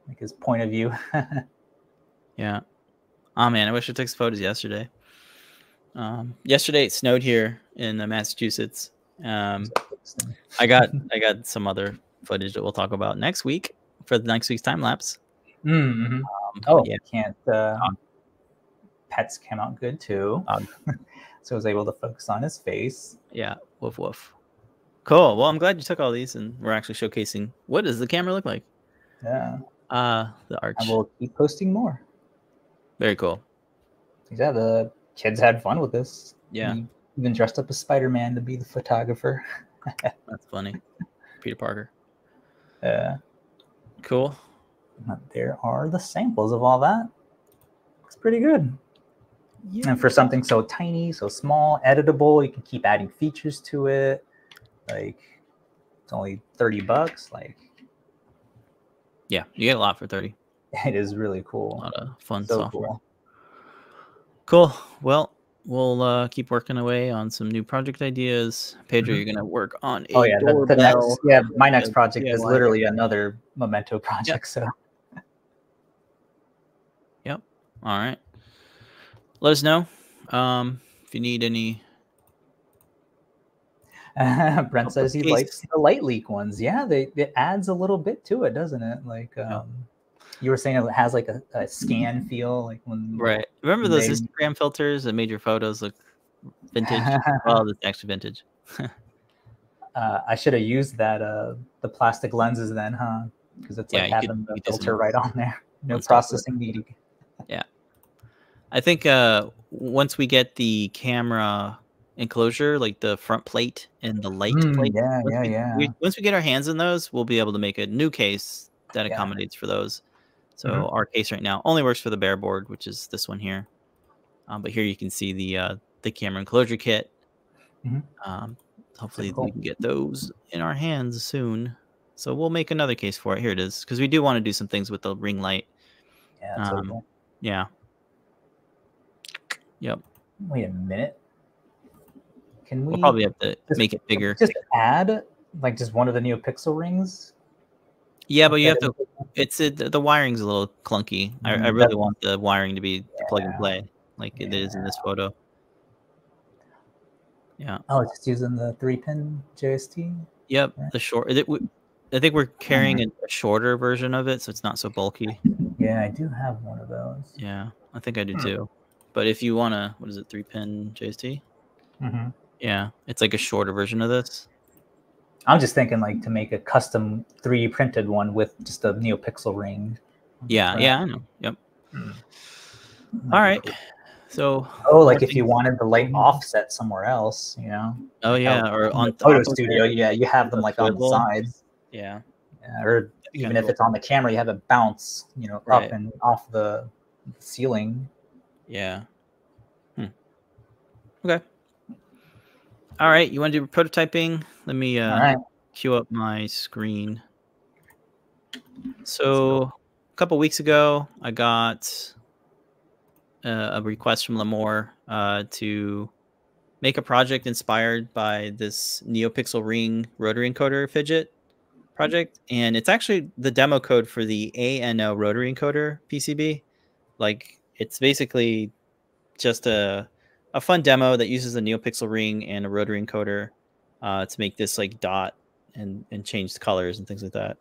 like his point of view. yeah. Oh man, I wish I took photos yesterday. Um, yesterday it snowed here in Massachusetts. Um, I got I got some other footage that we'll talk about next week for the next week's time lapse. Mm-hmm. um, oh, yeah. Can't. Uh, oh. Pets came out good too. Um, so I was able to focus on his face. Yeah. Woof woof. Cool. Well, I'm glad you took all these, and we're actually showcasing what does the camera look like. Yeah. Uh, the arch. And we'll keep posting more. Very cool. Yeah, the kids had fun with this. Yeah. He even dressed up as Spider-Man to be the photographer. That's funny. Peter Parker. Yeah. Cool. There are the samples of all that. It's pretty good. Yeah. And for something so tiny, so small, editable, you can keep adding features to it. Like, it's only thirty bucks. Like, yeah, you get a lot for thirty. It is really cool. A lot of fun so software. Cool. cool. Well, we'll uh, keep working away on some new project ideas. Pedro, mm-hmm. you're going to work on a oh, yeah, the, the next, yeah, my next project yeah, is like, literally another Memento project. Yep. So, yep. All right. Let us know um, if you need any. Brent says he likes the light leak ones. Yeah, they, it adds a little bit to it, doesn't it? Like um, no. you were saying, it has like a, a scan feel, like when right. Remember those they... Instagram filters that made your photos look vintage? Well, that's actually vintage. uh, I should have used that uh, the plastic lenses then, huh? Because it's like yeah, having could, the filter right on there. No processing needed. Yeah, I think uh, once we get the camera enclosure, like the front plate and the light mm, plate. Yeah, once yeah, we, yeah. We, once we get our hands in those, we'll be able to make a new case that yeah. accommodates for those. So mm-hmm. our case right now only works for the bare board, which is this one here. Um, but here you can see the uh, the camera enclosure kit. Mm-hmm. um, hopefully cool. we can get those in our hands soon. So we'll make another case for it. Here it is, because we do want to do some things with the ring light. Yeah. That's um, okay. Yeah. Yep. Wait a minute. Can we we'll probably have to just make it bigger. Just add like just one of the NeoPixel rings. Yeah, but you have to. It's it, the wiring's a little clunky. I, mm, I really want the wiring to be yeah. plug and play, like yeah. it is in this photo. Yeah. Oh, it's just using the three-pin J S T. Yep, right. the short. It, we, I think we're carrying mm. a shorter version of it, so it's not so bulky. Yeah, I do have one of those. Yeah, I think I do hmm. too. But if you wanna, what is it, three-pin J S T? Mm-hmm. Yeah, it's like a shorter version of this. I'm just thinking like to make a custom three D printed one with just a NeoPixel ring. Yeah, right. yeah, I know. Yep. Mm. All right. So. Oh, like if you wanted the light offset somewhere else, you know. Oh yeah, like or on the photo studio, yeah, you have them like on the sides. Yeah. yeah or even if it's on the camera, you have it bounce, you know, right. up and off the ceiling. Yeah. Hmm. Okay. All right, you want to do prototyping? Let me uh, right. queue up my screen. So a couple weeks ago, I got uh, a request from Lamar uh, to make a project inspired by this NeoPixel Ring rotary encoder fidget project. And it's actually the demo code for the ANO rotary encoder P C B. Like, it's basically just a, a fun demo that uses a NeoPixel Ring and a rotary encoder uh, to make this like dot and, and change the colors and things like that.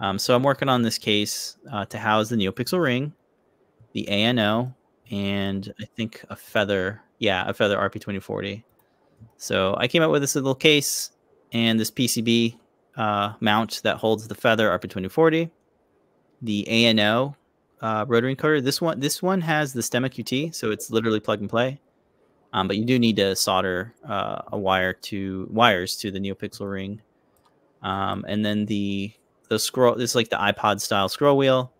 Um, so I'm working on this case uh, to house the NeoPixel Ring, the ANO, and I think a Feather, yeah, a Feather R P twenty forty. So I came up with this little case and this P C B uh, mount that holds the Feather R P twenty forty, the ANO uh, rotary encoder. This one, this one has the STEMMA Q T, so it's literally plug and play. Um, but you do need to solder uh, a wire to wires to the NeoPixel Ring, um, and then the the scroll. This is like the iPod style scroll wheel.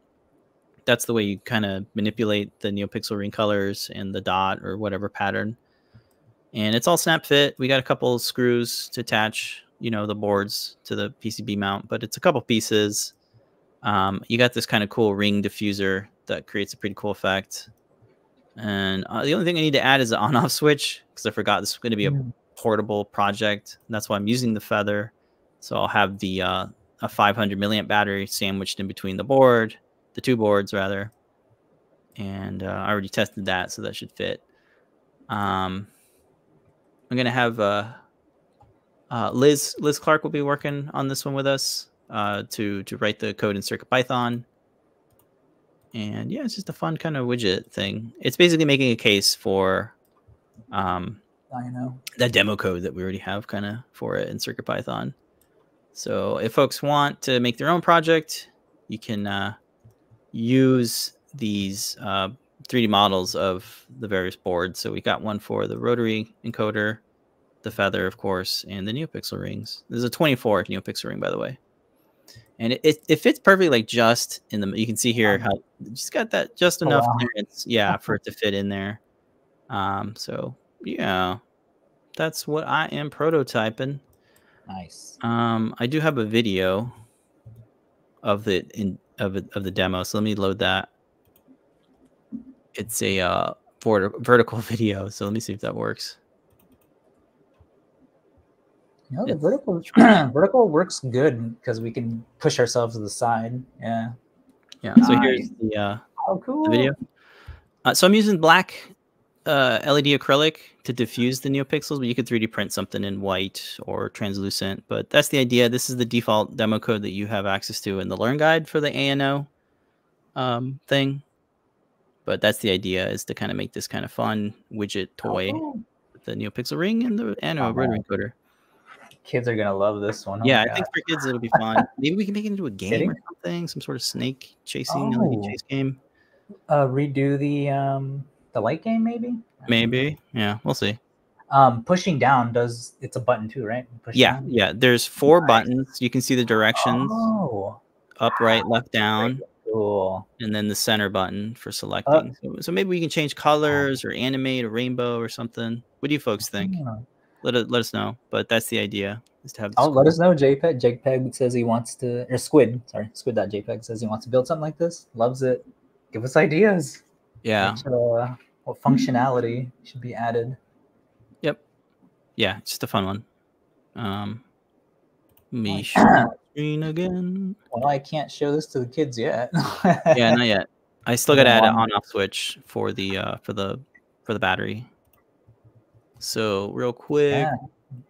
That's the way you kind of manipulate the NeoPixel Ring colors and the dot or whatever pattern. And it's all snap fit. We got a couple of screws to attach, you know, the boards to the P C B mount, but it's a couple pieces. Um, you got this kind of cool ring diffuser that creates a pretty cool effect. And uh, the only thing I need to add is an on off switch, because I forgot this is going to be a portable project. And that's why I'm using the Feather. So I'll have the uh, a five hundred milliamp battery sandwiched in between the board. The two boards rather, and uh, I already tested that, so that should fit. Um, I'm gonna have uh, uh, Liz Liz Clark will be working on this one with us uh, to to write the code in CircuitPython. And yeah, it's just a fun kind of widget thing. It's basically making a case for um, I know. that demo code that we already have kind of for it in CircuitPython. So if folks want to make their own project, you can. Uh, use these uh, three D models of the various boards. So we got one for the rotary encoder, the Feather, of course, and the NeoPixel rings. There's a twenty-four NeoPixel ring, by the way. And it, it, it fits perfectly, like just in the, you can see here how it's got that just enough oh, wow. clearance, yeah, for it to fit in there. Um, so yeah, that's what I am prototyping. Nice. Um, I do have a video of the, in, Of, of the demo, so let me load that. It's a uh, vert vertical video, so let me see if that works. You know, the vertical vertical works good because we can push ourselves to the side. Yeah, yeah. Nice. So here's the uh, oh, cool. the video. Uh, so I'm using black uh, L E D acrylic to diffuse the NeoPixels, but you could three D print something in white or translucent, but that's the idea. This is the default demo code that you have access to in the Learn Guide for the ANO um, thing. But that's the idea, is to kind of make this kind of fun widget toy oh. with the NeoPixel Ring and the ANO oh. rotary encoder. Kids are going to love this one. Oh yeah, I think for kids it'll be fun. Maybe we can make it into a game Kidding? or something, some sort of snake chasing oh. L E D chase game. Uh, redo the... Um... The light game, maybe? Maybe. Yeah, we'll see. Um, pushing down does, it's a button too, right? Push yeah, down. yeah. There's four nice. buttons. You can see the directions. Oh. Up, right, left, down. Cool. And then the center button for selecting. Oh. So, so maybe we can change colors or animate a rainbow or something. What do you folks think? Yeah. Let, it, let us know. But that's the idea. Is to have oh, let us know, JPEG. JPEG says he wants to, or Squid, sorry, Squid.jpg says he wants to build something like this. Loves it. Give us ideas. Yeah. Which, uh, what functionality should be added? Yep. Yeah, it's just a fun one. Um, me share screen again. Well, I can't show this to the kids yet. Yeah, not yet. I still got to add an on-off switch for the uh, for the for the battery. So real quick,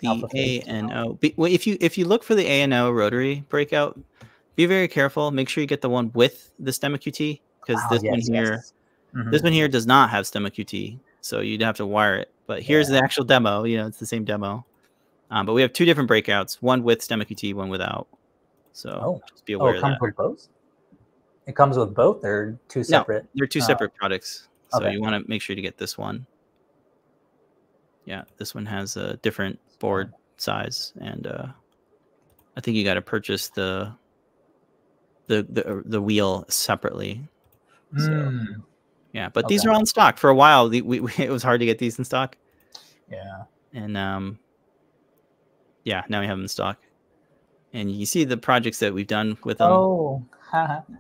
yeah. the ANO. Well, if you if you look for the ANO rotary breakout, be very careful. Make sure you get the one with the STEMMA Q T, because oh, this yes, one here. Yes. Mm-hmm. This one here does not have STEMMA Q T, so you'd have to wire it. But here's yeah. the actual demo. You know, it's the same demo. Um, but we have two different breakouts, one with STEMMA Q T, one without. So oh. just be aware oh, it comes of that. With both? It comes with both? They're two separate? No, they're two separate oh. products. So okay. you want to make sure to get this one. Yeah, this one has a different board size. And uh, I think you got to purchase the, the, the, the wheel separately. So... Mm. Yeah, but okay. these are all in stock. For a while, the, we, we, it was hard to get these in stock. Yeah. And um, yeah, now we have them in stock. And you see the projects that we've done with them. Oh.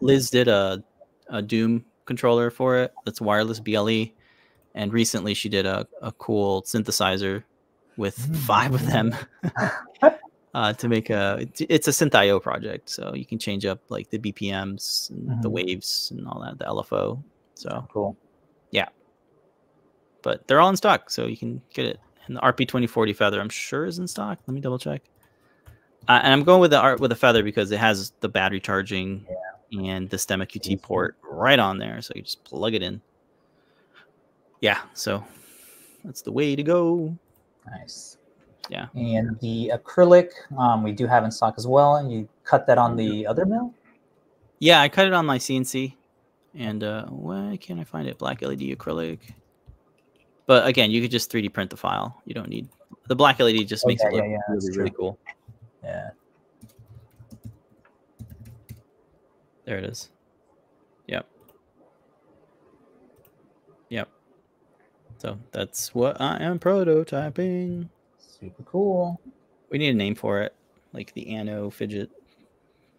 Liz did a, a Doom controller for it. That's wireless B L E. And recently she did a, a cool synthesizer with five of them uh, to make a, it's a synth I O project. So you can change up like the B P Ms, and mm-hmm. the waves and all that, the L F O. So cool. Yeah. But they're all in stock, so you can get it. And the R P twenty forty Feather, I'm sure, is in stock. Let me double check. Uh, and I'm going with the art with a Feather because it has the battery charging yeah. and the STEMMA Q T port right on there. So you just plug it in. Yeah, so that's the way to go. Nice. Yeah. And the acrylic um, we do have in stock as well. And you cut that on the other mill? Yeah, I cut it on my C N C. And uh, why can't I find it? Black L E D acrylic. But again, you could just three D print the file. You don't need the black L E D. Just makes okay, it look yeah, yeah. really, really cool. Yeah. There it is. Yep. Yep. So that's what I am prototyping. Super cool. We need a name for it, like the ANO fidget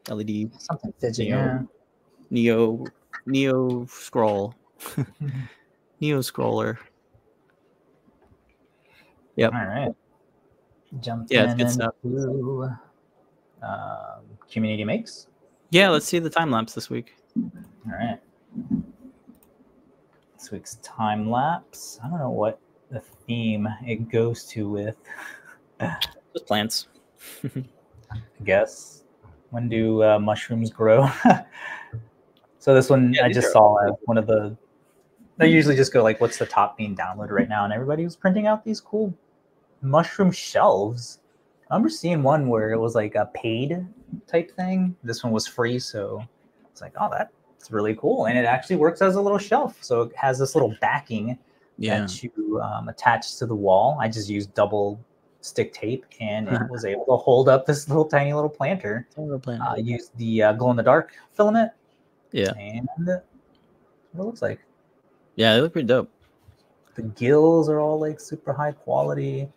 L E D. Something fidget. Neo, yeah. Neo, Neo scroll. Neo scroller. Yep. All right. Jump yeah, in it's good stuff. Into, uh, community makes. Yeah, let's see the time lapse this week. All right. This week's time lapse. I don't know what the theme it goes to with. Just plants. I guess. When do uh, mushrooms grow? So this one yeah, I just saw as one of the. They usually just go like, "What's the top being downloaded right now?" And everybody was printing out these cool mushroom shelves. I remember seeing one where it was like a paid type thing. This one was free, so it's like, "Oh, that." It's really cool, and it actually works as a little shelf. So it has this little backing yeah. that you um, attach to the wall. I just used double stick tape, and it was able to hold up this little tiny little planter. Little planter. Uh, used the uh, glow-in-the-dark filament. Yeah, and that's what it looks like. Yeah, they look pretty dope. The gills are all like super high quality.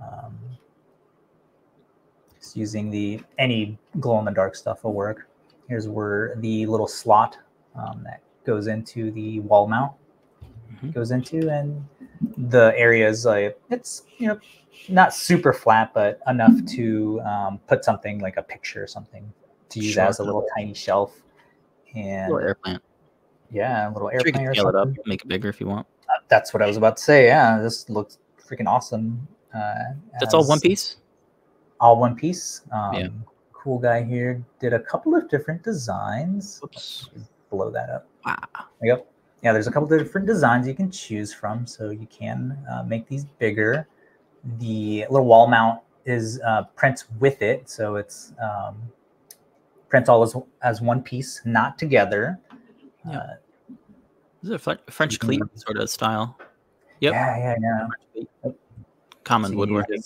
Um, just using the any glow-in-the-dark stuff will work. Here's where the little slot. Um, that goes into the wall mount mm-hmm. goes into, and the area is like, it's, you know, not super flat, but enough to um, put something like a picture or something to use sure. as a little tiny shelf. And a little air plant. Yeah, a little air sure plant. You can scale it up, make it bigger if you want. Uh, that's what I was about to say. Yeah, this looks freaking awesome. Uh, that's all one piece? All one piece. Um, yeah. Cool guy here. Did a couple of different designs. Oops. Blow that up. Wow. There you go. Yeah, there's a couple of different designs you can choose from, so you can uh, make these bigger. The little wall mount is uh, prints with it, so it's um, prints all as, as one piece, not together. Yeah. Uh, this is a French, French cleat sort of style. Yep. Yeah, yeah, yeah. French yep. Common so woodworking.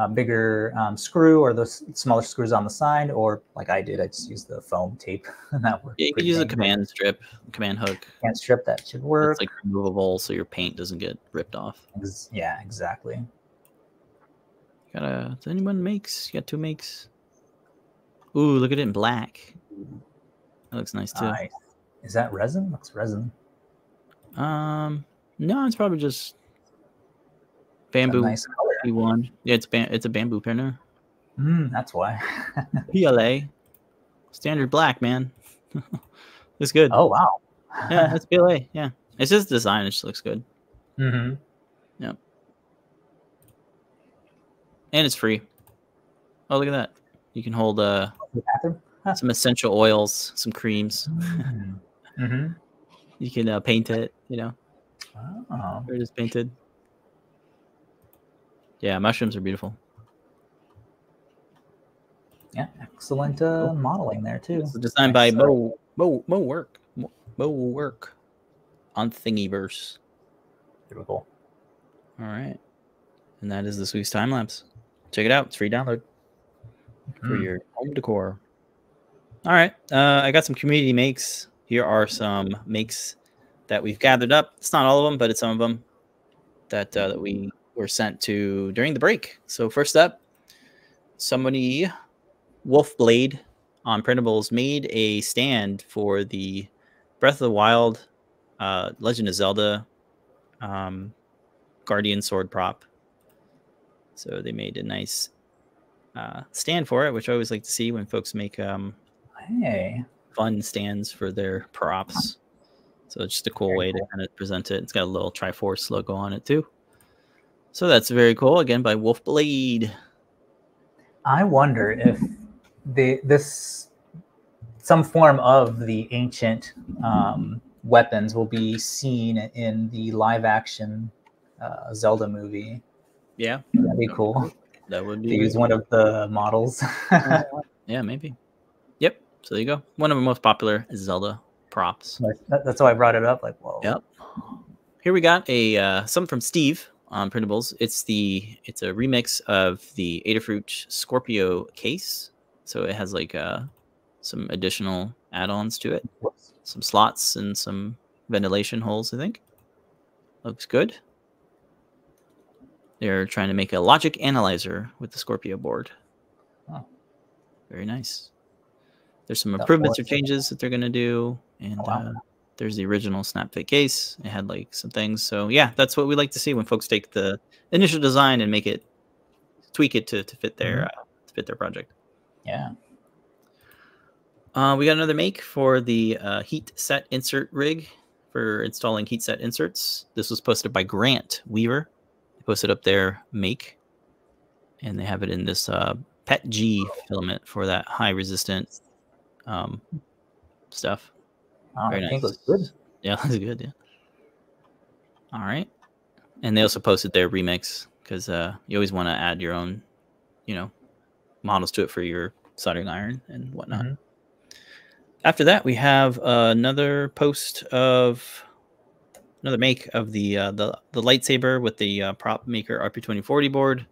A bigger um, screw or the smaller screws on the side, or like I did, I just used the foam tape and that worked. Yeah, you could use a command strip, command hook. Command strip, that should work. It's like removable so your paint doesn't get ripped off. Yeah, exactly. You gotta, does anyone makes? You got two makes. Ooh, look at it in black. That looks nice too. Nice. Is that resin? Looks resin. Um, no, it's probably just bamboo. Nice color. One. Yeah, it's ba it's a bamboo printer. Mm, that's why. B L A. Standard black, man. Looks good. Oh, wow. Yeah, that's B L A. Yeah. It's just design. It just looks good. Mm-hmm. Yep. And it's free. Oh, look at that. You can hold uh, some essential oils, some creams. Mm-hmm. You can uh, paint it, you know. Oh. Or just painted. Yeah, mushrooms are beautiful. Yeah, excellent uh, modeling there too. It's designed by Mo Mo Mo Work Mo, Mo Work on Thingiverse. Super cool. All right, and that is this week's time lapse. Check it out; it's free download mm-hmm. for your home decor. All right, uh, I got some community makes. Here are some makes that we've gathered up. It's not all of them, but it's some of them that uh, that we. Were sent to during the break. So first up, somebody, Wolfblade on Printables, made a stand for the Breath of the Wild, uh, Legend of Zelda um, Guardian sword prop. So they made a nice uh, stand for it, which I always like to see when folks make um, hey. fun stands for their props. So it's just a cool very way cool. to kind of present it. It's got a little Triforce logo on it too. So that's very cool. Again, by Wolf Blade. I wonder if the this some form of the ancient um, weapons will be seen in the live-action uh, Zelda movie. Yeah, that'd be cool. That would be. They use one of the models. Yeah, maybe. Yep. So there you go. One of the most popular Zelda props. That's why I brought it up. Like, whoa. Yep. Here we got a uh, some from Steve on Printables. It's the it's a remix of the Adafruit Scorpio case. So it has like uh, some additional add-ons to it, Whoops. some slots and some ventilation holes. I think looks good. They're trying to make a logic analyzer with the Scorpio board. Huh. Very nice. There's some that improvements or changes that they're going to do. And oh, wow. uh, there's the original SnapFit case. It had like some things. So yeah, that's what we like to see when folks take the initial design and make it, tweak it to, to fit their mm-hmm. uh, to fit their project. Yeah. Uh, we got another make for the uh, heat set insert rig for installing heat set inserts. This was posted by Grant Weaver. Posted up their make, and they have it in this uh, P E T G filament for that high resistance um, stuff. Oh, Very I nice. think it looks good. Yeah, it looks good. Yeah. All right, and they also posted their remix because uh, you always want to add your own, you know, models to it for your soldering iron and whatnot. Mm-hmm. After that, we have uh, another post of. Another make of the uh, the the lightsaber with the uh, prop maker R P twenty forty board.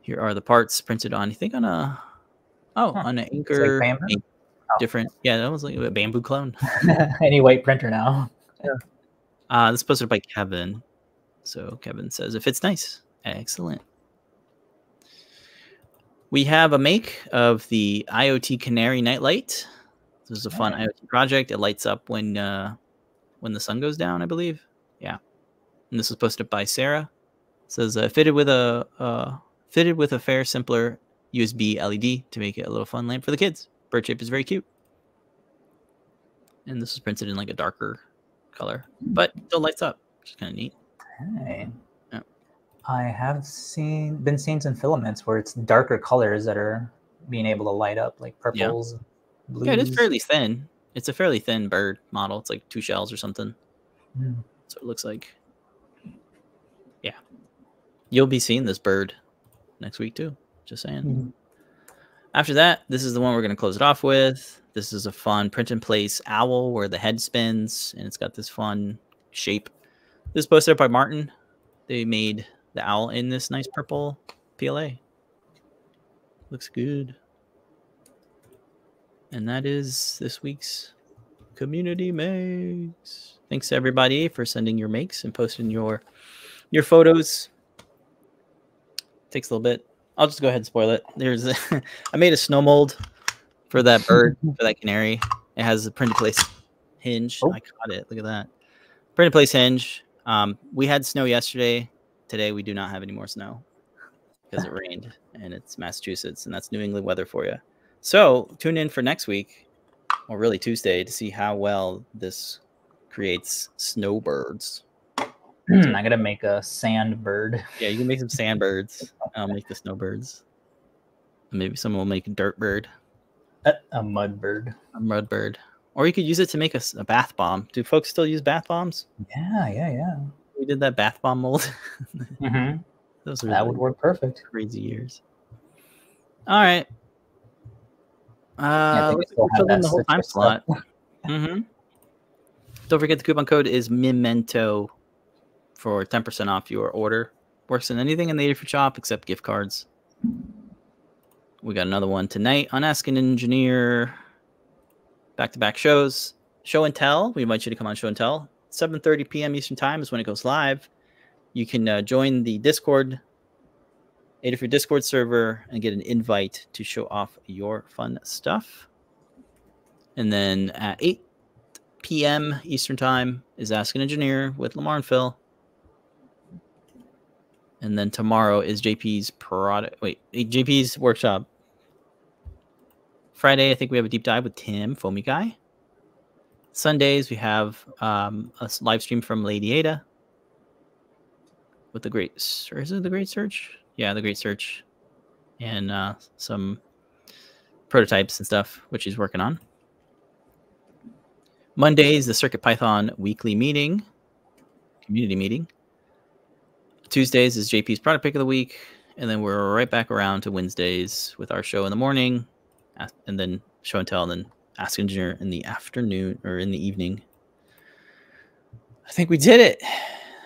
Here are the parts printed on. I think on a oh huh. on an anchor like a oh. different yeah that was like a bamboo clone. Any white printer now. Yeah. Uh, this is posted by Kevin. So Kevin says if it's nice, excellent. We have a make of the IoT Canary nightlight. This is a fun yeah. IoT project. It lights up when. Uh, When the sun goes down, I believe. Yeah, and this was posted by Sarah. It says uh, fitted with a uh, fitted with a fair, simpler U S B L E D to make it a little fun lamp for the kids. Bird shape is very cute, and this was printed in like a darker color, but still lights up, which is kind of neat. Hey. Yeah. I have seen been seeing some filaments where it's darker colors that are being able to light up, like purples, yeah. blues. Yeah, it is fairly thin. It's a fairly thin bird model. It's like two shells or something. Mm. So it looks like, yeah, you'll be seeing this bird next week too. Just saying. Mm. After that, this is the one we're going to close it off with. This is a fun print in place owl where the head spins and it's got this fun shape. This posted up by Martin. They made the owl in this nice purple P L A. Looks good. And that is this week's community makes. Thanks to everybody for sending your makes and posting your your photos. Takes a little bit. I'll just go ahead and spoil it. There's a, I made a snow mold for that bird, for that canary. It has a print-in-place hinge. Oh. I caught it. Look at that. Print-in-place hinge. Um, we had snow yesterday. Today we do not have any more snow because it rained, and it's Massachusetts, and that's New England weather for you. So tune in for next week, or really Tuesday, to see how well this creates snowbirds. I'm going to make a sand bird. Yeah, you can make some sand birds. I'll make the snowbirds. Maybe someone will make a dirt bird. Uh, a mud bird. A mud bird. Or you could use it to make a, a bath bomb. Do folks still use bath bombs? Yeah, yeah, yeah. We did that bath bomb mold. Mm-hmm. Those were that would work perfect. Crazy years. All right. Uh, yeah, filled in the whole time slot. Mm-hmm. Don't forget the coupon code is Memento for ten percent off your order. Works in anything in the Adafruit shop except gift cards. We got another one tonight on Ask an Engineer. Back-to-back shows. Show and Tell. We invite you to come on Show and Tell. seven thirty p m Eastern Time is when it goes live. You can uh, join the Discord Adafruit Discord server and get an invite to show off your fun stuff. And then at eight four p m Eastern Time is Ask an Engineer with Lamar and Phil. And then tomorrow is J P's product. Wait, J P's workshop. Friday, I think we have a deep dive with Tim, Foamy Guy. Sundays, we have um, a live stream from Lady Ada with the Great, or is it the Great Search? Yeah, the Great Search, and uh, some prototypes and stuff, which she's working on. Mondays, the CircuitPython weekly meeting, community meeting. Tuesdays is J P's product pick of the week. And then we're right back around to Wednesdays with our show in the morning, and then show and tell, and then Ask Engineer in the afternoon or in the evening. I think we did it.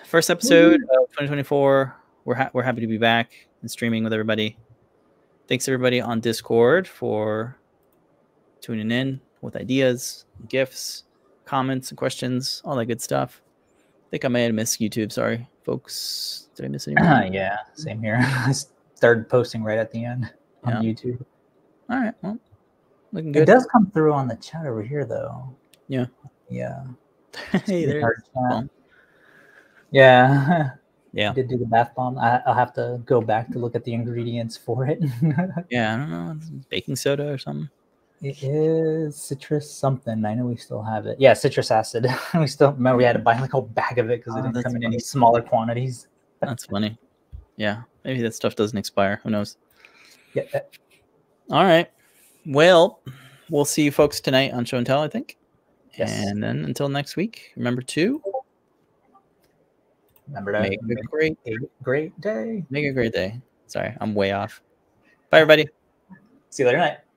First episode mm-hmm. of twenty twenty-four. We're, ha we're happy to be back and streaming with everybody. Thanks everybody on Discord for tuning in with ideas, gifts, comments, and questions, all that good stuff. I think I may have missed YouTube. Sorry, folks. Did I miss anyone? Uh, yeah, same here. I started posting right at the end on yeah. YouTube. All right, well, looking good. It does come through on the chat over here, though. Yeah. Yeah. Hey, there's the yeah. Yeah. I did do the bath bomb. I, I'll have to go back to look at the ingredients for it. Yeah, I don't know. It's baking soda or something. It is citrus something. I know we still have it. Yeah, citrus acid. we still remember we had to buy like a whole bag of it because oh, it didn't come funny. in any smaller quantities. That's funny. Yeah, maybe that stuff doesn't expire. Who knows? Yeah. All right. Well, we'll see you folks tonight on Show and Tell, I think. Yes. And then until next week, remember to remember to make, make a great, a great day. Make a great day. Sorry, I'm way off. Bye, everybody. See you later night.